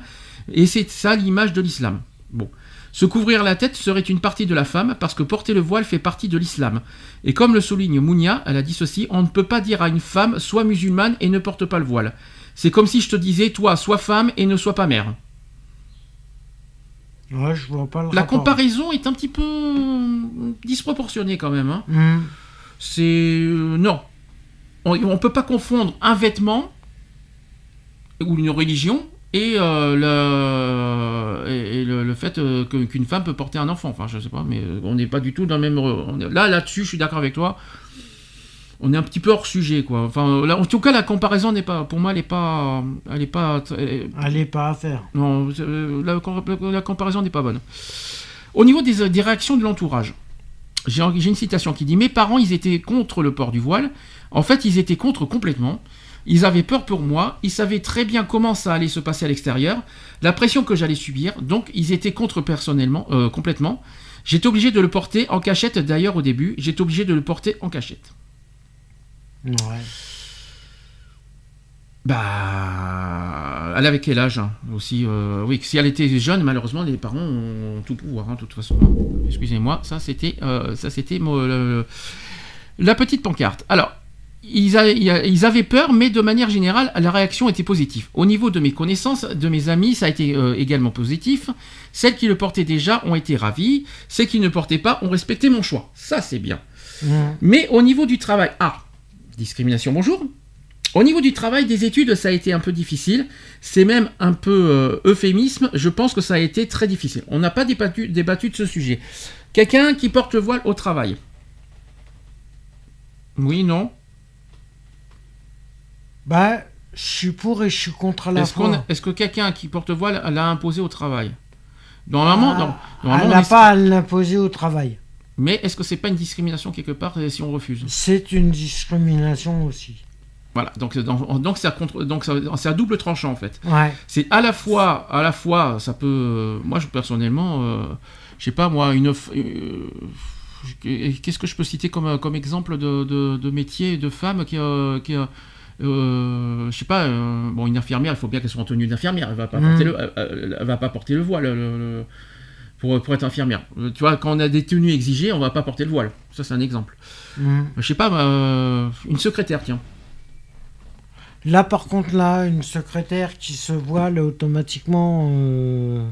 et c'est ça l'image de l'islam. » Bon. Se couvrir la tête serait une partie de la femme parce que porter le voile fait partie de l'islam. Et comme le souligne Mounia, elle a dit ceci: on ne peut pas dire à une femme sois musulmane et ne porte pas le voile. C'est comme si je te disais toi sois femme et ne sois pas mère. Ouais, je vois pas le rapport. La comparaison est un petit peu disproportionnée quand même. Hein. Mmh. C'est non, on peut pas confondre un vêtement ou une religion. Et le fait qu'une femme peut porter un enfant, enfin je sais pas, mais on n'est pas du tout dans le même. Là-dessus, je suis d'accord avec toi. On est un petit peu hors sujet, quoi. Enfin, en tout cas, la comparaison n'est pas, pour moi, elle est pas à faire. Non, la comparaison n'est pas bonne. Au niveau des réactions de l'entourage, j'ai une citation qui dit « Mes parents, ils étaient contre le port du voile. En fait, ils étaient contre complètement. Ils avaient peur pour moi. Ils savaient très bien comment ça allait se passer à l'extérieur, la pression que j'allais subir. Donc, ils étaient contre personnellement, complètement. J'étais obligé de le porter en cachette. D'ailleurs, au début, j'étais obligé de le porter en cachette. » Ouais. Bah, elle avait quel âge hein, aussi oui, si elle était jeune, malheureusement, les parents ont tout pouvoir, hein, de toute façon. Excusez-moi, ça c'était la petite pancarte. Alors, ils avaient peur, mais de manière générale, la réaction était positive. Au niveau de mes connaissances, de mes amis, ça a été également positif. Celles qui le portaient déjà ont été ravies. Celles qui ne portaient pas ont respecté mon choix. Ça, c'est bien. Mmh. Mais au niveau du travail... Ah, discrimination, bonjour. Au niveau du travail, des études, ça a été un peu difficile. C'est même un peu euphémisme. Je pense que ça a été très difficile. On n'a pas débattu de ce sujet. Quelqu'un qui porte le voile au travail. Oui, non. Bah, je suis pour et je suis contre à la fois. Est-ce que quelqu'un qui porte le voile l'a imposé au travail? Normalement, ah, non. Normalement, elle n'a pas à l'imposer au travail. Mais est-ce que c'est pas une discrimination quelque part si on refuse? C'est une discrimination aussi. Voilà, donc c'est à double tranchant en fait. Ouais. C'est à la fois, ça peut... Moi, personnellement, je sais pas, moi, qu'est-ce que je peux citer comme exemple de métier, de femme qui je sais pas, bon, une infirmière, il faut bien qu'elle soit en tenue d'infirmière, elle va pas porter le voile. Pour être infirmière. Tu vois, quand on a des tenues exigées, on va pas porter le voile. Ça, c'est un exemple. Mmh. Je sais pas, une secrétaire, tiens. Là, par contre, une secrétaire qui se voile automatiquement...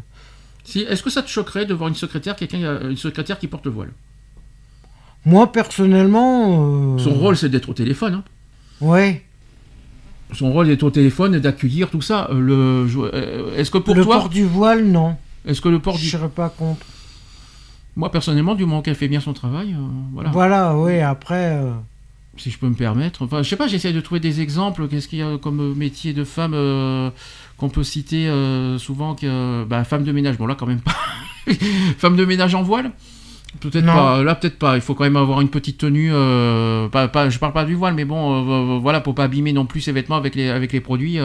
Si, est-ce que ça te choquerait de voir une secrétaire qui porte le voile? Moi, personnellement... Son rôle, c'est d'être au téléphone. Hein. Ouais. Son rôle d'être au téléphone, d'accueillir, tout ça. Est-ce que pour toi... Le port du voile, non. Est-ce que le port du... Je ne serais pas contre. Moi, personnellement, du moment qu'elle fait bien son travail, voilà. Voilà, oui, après... Si je peux me permettre. Enfin, je sais pas, j'essaie de trouver des exemples. Qu'est-ce qu'il y a comme métier de femme qu'on peut citer souvent femme de ménage. Bon, là, quand même pas. Femme de ménage en voile. Peut-être pas. Là, peut-être pas. Il faut quand même avoir une petite tenue. Je parle pas du voile, mais bon, voilà, pour pas abîmer non plus ses vêtements avec les produits.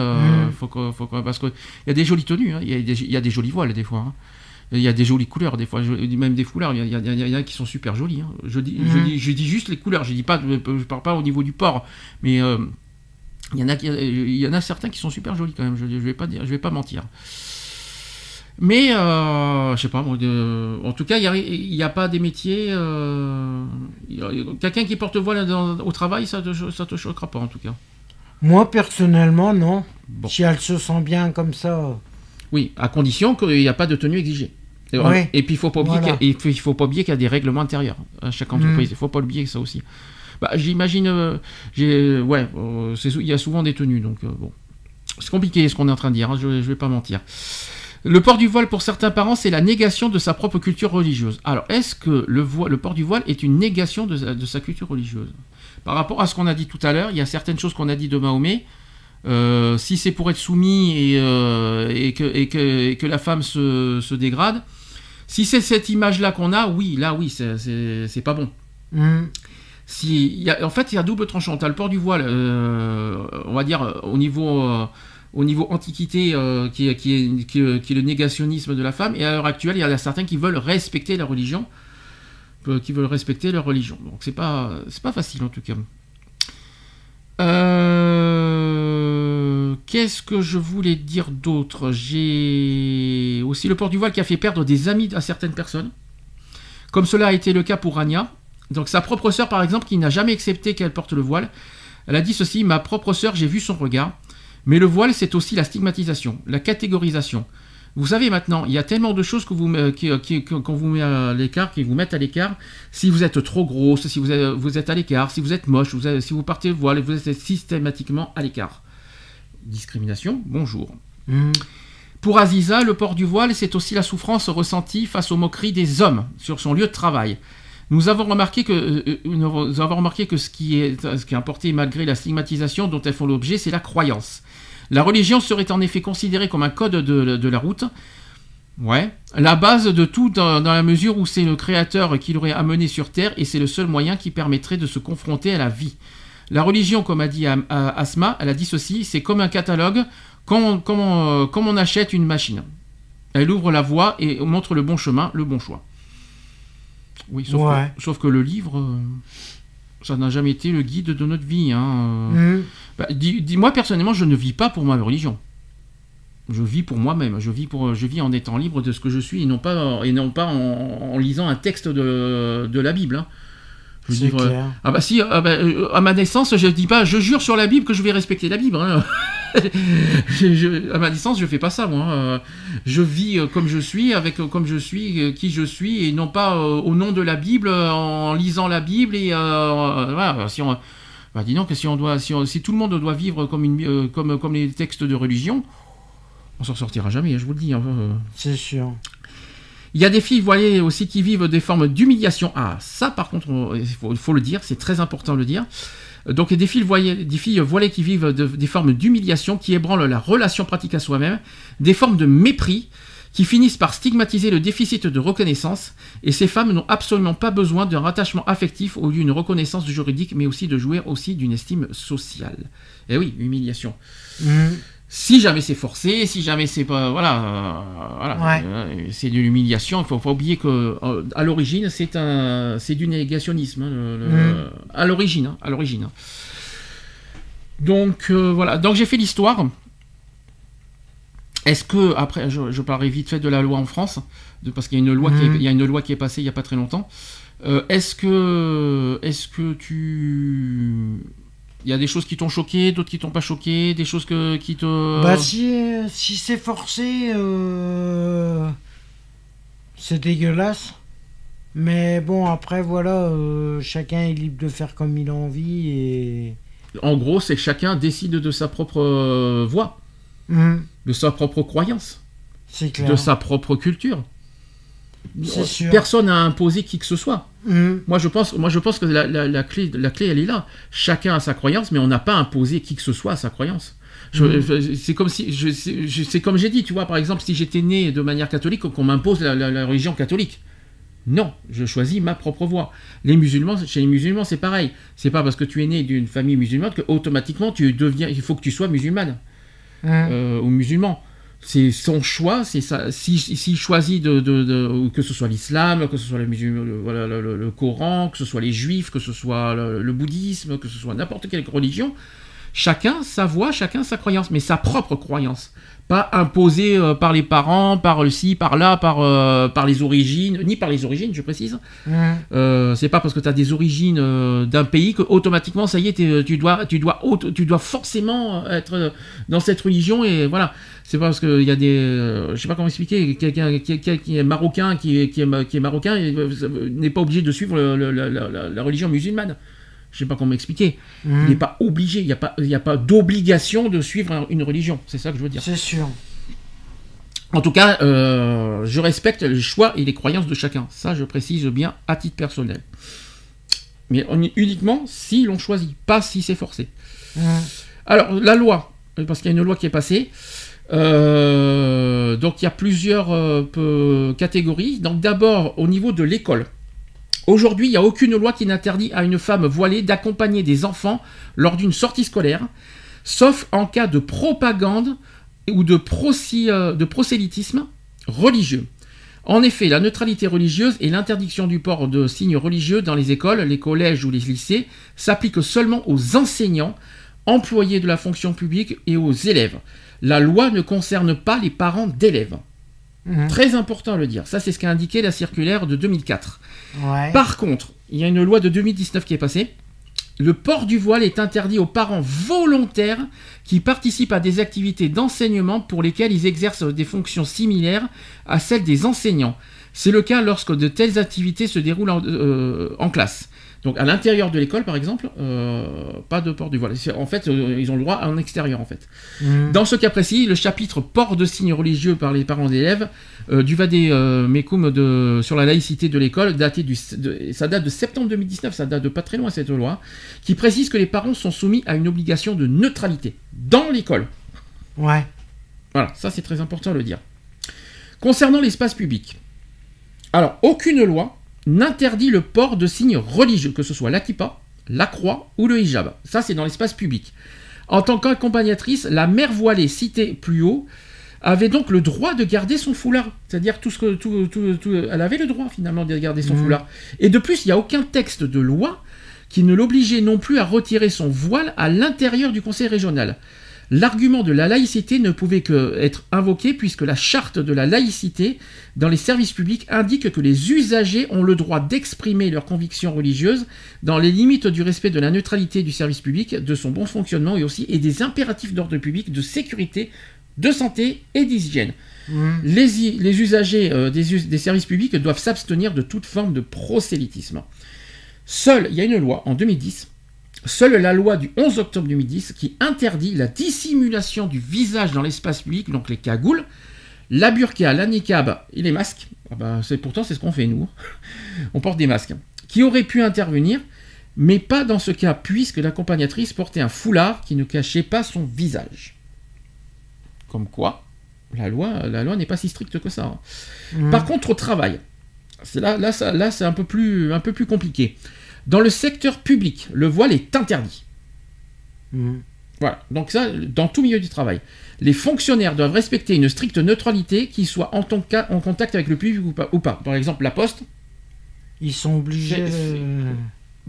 Parce qu'il y a des jolies tenues. Il y a des jolis voiles, des fois. Hein. Il y a des jolies couleurs, des fois, même des foulards, il y en a qui sont super jolis. Hein. Je dis juste les couleurs, je parle pas au niveau du port, mais il y en a certains qui sont super jolis quand même, je vais pas mentir. Mais, je sais pas, en tout cas, il n'y a pas des métiers... Quelqu'un qui porte voile au travail, ça te choquera pas en tout cas. Moi, personnellement, non. Bon. Si elle se sent bien comme ça... Oui, à condition qu'il n'y a pas de tenue exigée. Ouais. Et puis, il ne faut pas oublier qu'il y a des règlements intérieurs à chaque entreprise. Il ne faut pas oublier ça aussi. Bah, j'imagine... il y a souvent des tenues. Donc, bon. C'est compliqué ce qu'on est en train de dire. Hein, je ne vais pas mentir. Le port du voile, pour certains parents, c'est la négation de sa propre culture religieuse. Alors, est-ce que le port du voile est une négation de sa culture religieuse? Par rapport à ce qu'on a dit tout à l'heure, il y a certaines choses qu'on a dit de Mahomet... si c'est pour être soumis et que la femme se dégrade, si c'est cette image-là qu'on a, oui, c'est pas bon. Mm. En fait, il y a double tranchant. T'as le port du voile, on va dire au niveau antiquité, qui est le négationnisme de la femme, et à l'heure actuelle, il y en a certains qui veulent respecter la religion, Donc c'est pas facile en tout cas. Qu'est-ce que je voulais dire d'autre? J'ai aussi le port du voile qui a fait perdre des amis à certaines personnes, comme cela a été le cas pour Rania. Donc sa propre sœur, par exemple, qui n'a jamais accepté qu'elle porte le voile, elle a dit ceci: ma propre sœur, j'ai vu son regard. Mais le voile, c'est aussi la stigmatisation, la catégorisation. Vous savez maintenant, il y a tellement de choses qu'on vous met à l'écart, qui vous mettent à l'écart. Si vous êtes trop grosse, si vous êtes à l'écart, si vous êtes moche, si vous portez le voile, vous êtes systématiquement à l'écart. Discrimination, bonjour. Mm. Pour Aziza, le port du voile, c'est aussi la souffrance ressentie face aux moqueries des hommes sur son lieu de travail. Nous avons remarqué que ce qui est importé malgré la stigmatisation dont elles font l'objet, c'est la croyance. La religion serait en effet considérée comme un code de la route. Ouais. La base de tout dans la mesure où c'est le Créateur qui l'aurait amené sur Terre et c'est le seul moyen qui permettrait de se confronter à la vie. La religion, comme a dit Asma, elle a dit ceci, c'est comme un catalogue, comme on achète une machine. Elle ouvre la voie et montre le bon chemin, le bon choix. Oui, sauf que le livre, ça n'a jamais été le guide de notre vie. Hein. Moi, personnellement, je ne vis pas pour ma religion. Je vis pour moi-même. Je vis en étant libre de ce que je suis et non pas en lisant un texte de la Bible. Hein. C'est clair. À ma naissance, je ne dis pas, je jure sur la Bible que je vais respecter la Bible. Hein. À ma naissance, je ne fais pas ça, moi. Je vis comme je suis, qui je suis, et non pas au nom de la Bible, en lisant la Bible. Et voilà, si tout le monde doit vivre comme les textes de religion, on s'en sortira jamais, je vous le dis. C'est sûr. Il y a des filles, vous voyez, aussi qui vivent des formes d'humiliation. Ah, ça, par contre, il faut le dire, c'est très important de le dire. Donc, il y a des filles voilées qui vivent des formes d'humiliation, qui ébranlent la relation pratique à soi-même, des formes de mépris, qui finissent par stigmatiser le déficit de reconnaissance. Et ces femmes n'ont absolument pas besoin d'un rattachement affectif au lieu d'une reconnaissance juridique, mais aussi de jouir aussi d'une estime sociale. Eh oui, humiliation. Si jamais c'est forcé, si jamais c'est pas... c'est de l'humiliation. Il ne faut pas oublier qu'à l'origine, c'est du négationnisme. Hein, à l'origine. Hein, à l'origine. Donc, voilà. Donc, j'ai fait l'histoire. Est-ce que... Après, je parlerai vite fait de la loi en France, parce qu'il y a une loi qui est passée il n'y a pas très longtemps. Est-ce que tu... Il y a des choses qui t'ont choqué, d'autres qui t'ont pas choqué, des choses qui te... Bah si c'est forcé, c'est dégueulasse. Mais bon, après, voilà, chacun est libre de faire comme il a envie et... En gros, c'est que chacun décide de sa propre voie, de sa propre croyance, c'est clair. De sa propre culture. C'est sûr. Personne n'a imposé qui que ce soit. Moi, je pense que la clé, elle est là. Chacun a sa croyance, mais on n'a pas imposé qui que ce soit à sa croyance. C'est comme j'ai dit, tu vois, par exemple, si j'étais né de manière catholique, qu'on m'impose la religion catholique. Non, je choisis ma propre voie. Chez les musulmans, c'est pareil. C'est pas parce que tu es né d'une famille musulmane que automatiquement il faut que tu sois musulmane ou musulman. C'est son choix, c'est ça. S'il choisit que ce soit l'islam, que ce soit le Coran, que ce soit les juifs, que ce soit le bouddhisme, que ce soit n'importe quelle religion, chacun sa voix, chacun sa croyance, mais sa propre croyance. Pas imposée par les parents, par ci, par là, par les origines, ni par les origines, je précise. C'est pas parce que tu as des origines d'un pays que automatiquement, ça y est, tu dois forcément être dans cette religion. Et voilà. C'est pas parce qu'il y a des... je sais pas comment expliquer. Quelqu'un qui est marocain, qui est marocain, n'est pas obligé de suivre la religion musulmane. Je sais pas comment m'expliquer. Il n'est pas obligé, il n'y a pas d'obligation de suivre une religion. C'est ça que je veux dire. C'est sûr. En tout cas, je respecte le choix et les croyances de chacun. Ça, je précise bien à titre personnel. Mais uniquement si l'on choisit, pas si c'est forcé. Alors, la loi, parce qu'il y a une loi qui est passée. Donc, il y a plusieurs catégories. Donc, d'abord, au niveau de l'école. Aujourd'hui, il n'y a aucune loi qui n'interdit à une femme voilée d'accompagner des enfants lors d'une sortie scolaire, sauf en cas de propagande ou de prosélytisme religieux. En effet, la neutralité religieuse et l'interdiction du port de signes religieux dans les écoles, les collèges ou les lycées s'appliquent seulement aux enseignants, employés de la fonction publique et aux élèves. La loi ne concerne pas les parents d'élèves. Très important à le dire. Ça, c'est ce qu'a indiqué la circulaire de 2004. Ouais. Par contre, il y a une loi de 2019 qui est passée. Le port du voile est interdit aux parents volontaires qui participent à des activités d'enseignement pour lesquelles ils exercent des fonctions similaires à celles des enseignants. C'est le cas lorsque de telles activités se déroulent en classe. Donc, à l'intérieur de l'école, par exemple, pas de port du voile. En fait, ils ont le droit à un extérieur, en fait. Dans ce cas précis, le chapitre « Port de signes religieux par les parents d'élèves » du vade mecum sur la laïcité de l'école, ça date de septembre 2019, ça date de pas très loin, cette loi, qui précise que les parents sont soumis à une obligation de neutralité dans l'école. Ouais. Voilà, ça, c'est très important à le dire. Concernant l'espace public, alors aucune loi n'interdit le port de signes religieux, que ce soit la kippa, la croix ou le hijab. Ça, c'est dans l'espace public. En tant qu'accompagnatrice, la mère voilée citée plus haut avait donc le droit de garder son foulard. C'est-à-dire elle avait le droit finalement de garder son foulard. Et de plus, il n'y a aucun texte de loi qui ne l'obligeait non plus à retirer son voile à l'intérieur du conseil régional. L'argument de la laïcité ne pouvait qu'être invoqué puisque la charte de la laïcité dans les services publics indique que les usagers ont le droit d'exprimer leurs convictions religieuses dans les limites du respect de la neutralité du service public, de son bon fonctionnement et des impératifs d'ordre public, de sécurité, de santé et d'hygiène. Les usagers des services publics doivent s'abstenir de toute forme de prosélytisme. Il y a une loi en 2010, seule la loi du 11 octobre 2010 qui interdit la dissimulation du visage dans l'espace public, donc les cagoules, la burqa, la niqab et les masques. Pourtant, c'est ce qu'on fait nous. On porte des masques. Qui auraient pu intervenir, mais pas dans ce cas, puisque l'accompagnatrice portait un foulard qui ne cachait pas son visage. Comme quoi, la loi n'est pas si stricte que ça. Par contre, au travail, c'est un peu plus compliqué. Dans le secteur public, le voile est interdit. Voilà, donc ça, dans tout milieu du travail. Les fonctionnaires doivent respecter une stricte neutralité, qu'ils soient en contact avec le public ou pas. Par exemple, la Poste. Ils sont obligés...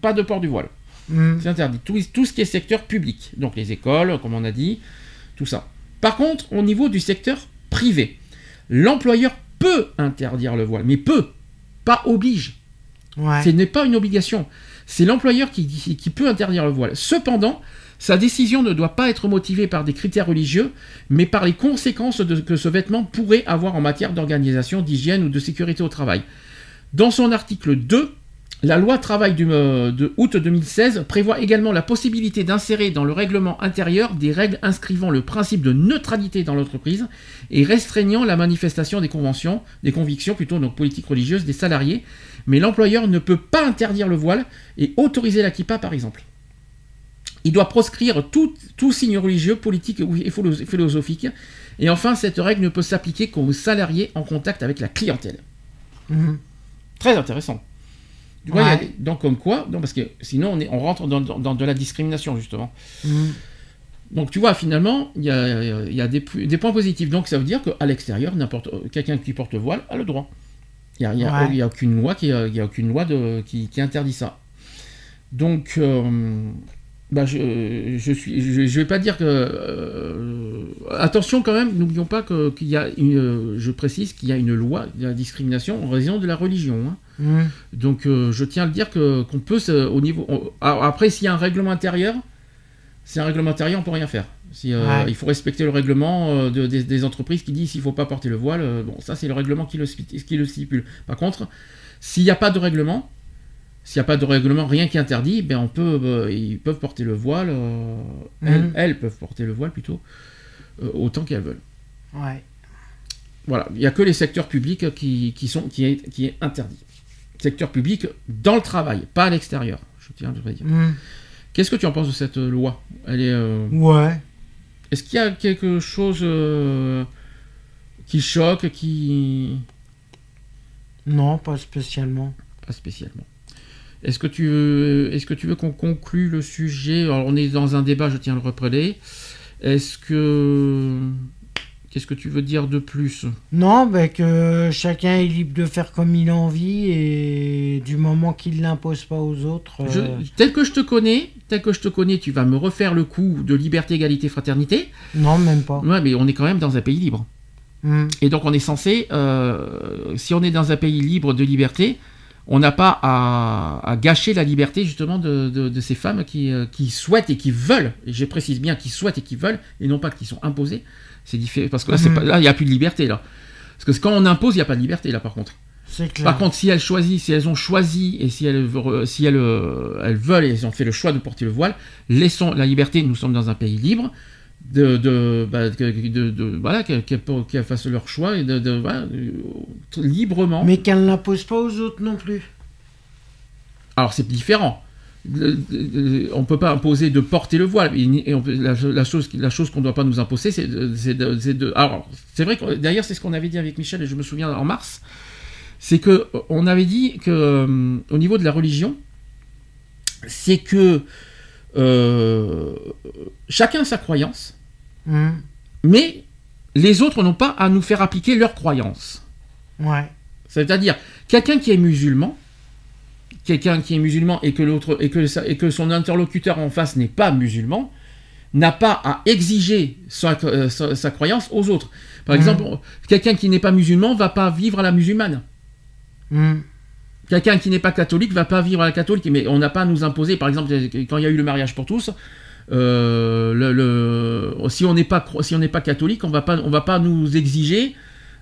Pas de port du voile. C'est interdit. Tout ce qui est secteur public. Donc les écoles, comme on a dit, tout ça. Par contre, au niveau du secteur privé, l'employeur peut interdire le voile, mais peut, pas oblige. Ouais. Ce n'est pas une obligation. C'est l'employeur qui peut interdire le voile. Cependant, sa décision ne doit pas être motivée par des critères religieux, mais par les conséquences que ce vêtement pourrait avoir en matière d'organisation, d'hygiène ou de sécurité au travail. Dans son article 2, la loi travail de août 2016 prévoit également la possibilité d'insérer dans le règlement intérieur des règles inscrivant le principe de neutralité dans l'entreprise et restreignant la manifestation des convictions politiques religieuses des salariés. Mais l'employeur ne peut pas interdire le voile et autoriser la kippa, par exemple. Il doit proscrire tout signe religieux, politique et philosophique. Et enfin, cette règle ne peut s'appliquer qu'aux salariés en contact avec la clientèle. Très intéressant. Tu vois, donc comme quoi, non, parce que sinon on rentre dans de la discrimination, justement. Donc tu vois, finalement, il y a des points positifs. Donc ça veut dire qu'à l'extérieur, quelqu'un qui porte le voile a le droit. Il n'y a aucune loi qui interdit ça. Donc, je vais pas dire que... attention quand même, n'oublions pas je précise qu'il y a une loi de la discrimination en raison de la religion. Donc, je tiens à le dire qu'on peut... après, s'il y a un règlement intérieur, on peut rien faire. Il faut respecter le règlement des entreprises qui disent s'il ne faut pas porter le voile. Ça, c'est le règlement qui le stipule. Par contre, s'il n'y a pas de règlement, rien qui interdit, ils peuvent porter le voile. Elles peuvent porter le voile plutôt autant qu'elles veulent. Ouais. Voilà, il n'y a que les secteurs publics qui est interdit. Secteur public dans le travail, pas à l'extérieur. Je tiens à le dire. Qu'est-ce que tu en penses de cette loi ? Elle est. Ouais. Est-ce qu'il y a quelque chose qui choque, qui... Non, pas spécialement. Pas spécialement. Est-ce que tu veux qu'on conclue le sujet ? Alors, on est dans un débat, je tiens à le rappeler. Qu'est-ce que tu veux dire de plus ? Non, que chacun est libre de faire comme il a envie et du moment qu'il ne l'impose pas aux autres... Tel que je te connais, tu vas me refaire le coup de liberté, égalité, fraternité. Non, même pas. Ouais, mais on est quand même dans un pays libre. Et donc on est censé... si on est dans un pays libre de liberté, on n'a pas à gâcher la liberté justement de ces femmes qui souhaitent et qui veulent, et je précise bien qui souhaitent et qui veulent, et non pas qui sont imposées. C'est différent, parce que là, il n'y a plus de liberté, là. Parce que quand on impose, il n'y a pas de liberté, là, par contre. C'est clair. Par contre, si elles ont choisi, et si elles veulent, et elles ont fait le choix de porter le voile, laissons la liberté, nous sommes dans un pays libre, qu'elles fassent leur choix, et librement. Mais qu'elles ne l'imposent pas aux autres non plus. Alors, c'est différent. on ne peut pas imposer de porter le voile. Et la chose qu'on ne doit pas nous imposer, c'est de... Alors, c'est vrai que d'ailleurs, c'est ce qu'on avait dit avec Michel, et je me souviens en mars, c'est qu'on avait dit qu'au niveau de la religion, c'est que chacun a sa croyance, mais les autres n'ont pas à nous faire appliquer leur croyance. Ouais. C'est-à-dire, quelqu'un qui est musulman et que l'autre et que son interlocuteur en face n'est pas musulman, n'a pas à exiger sa croyance aux autres. Par exemple, quelqu'un qui n'est pas musulman va pas vivre à la musulmane. Quelqu'un qui n'est pas catholique va pas vivre à la catholique. Mais on n'a pas à nous imposer. Par exemple, quand il y a eu le mariage pour tous, si on n'est pas catholique, on va pas nous exiger.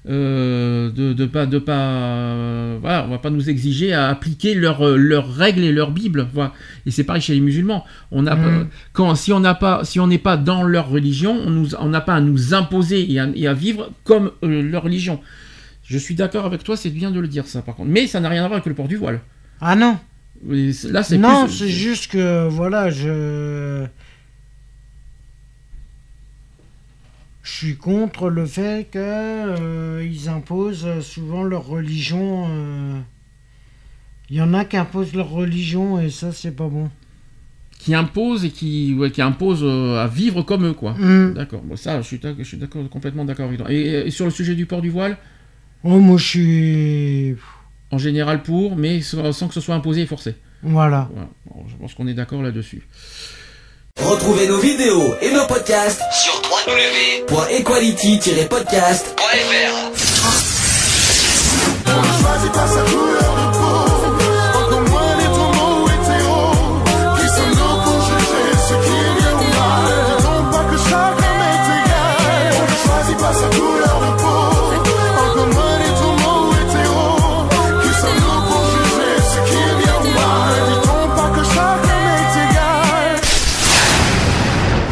On va pas nous exiger à appliquer leurs règles et leur Bible, voilà. Et c'est pareil chez les musulmans. Si on n'est pas dans leur religion, on n'a pas à nous imposer et à vivre comme leur religion. Je suis d'accord avec toi, c'est bien de le dire ça par contre, mais ça n'a rien à voir avec le port du voile. Ah non. Là c'est non, plus... c'est juste que voilà, je suis contre le fait qu'ils imposent souvent leur religion. Il y en a qui imposent leur religion et ça, c'est pas bon. Qui imposent et qui imposent à vivre comme eux, quoi. D'accord. Bon, ça, je suis d'accord, complètement d'accord avec toi. Et sur le sujet du port du voile ? Oh, moi, je suis... En général pour, mais sans que ce soit imposé et forcé. Voilà. Bon, je pense qu'on est d'accord là-dessus. Retrouvez nos vidéos et nos podcasts sur www.equality-podcast.fr.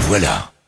Voilà,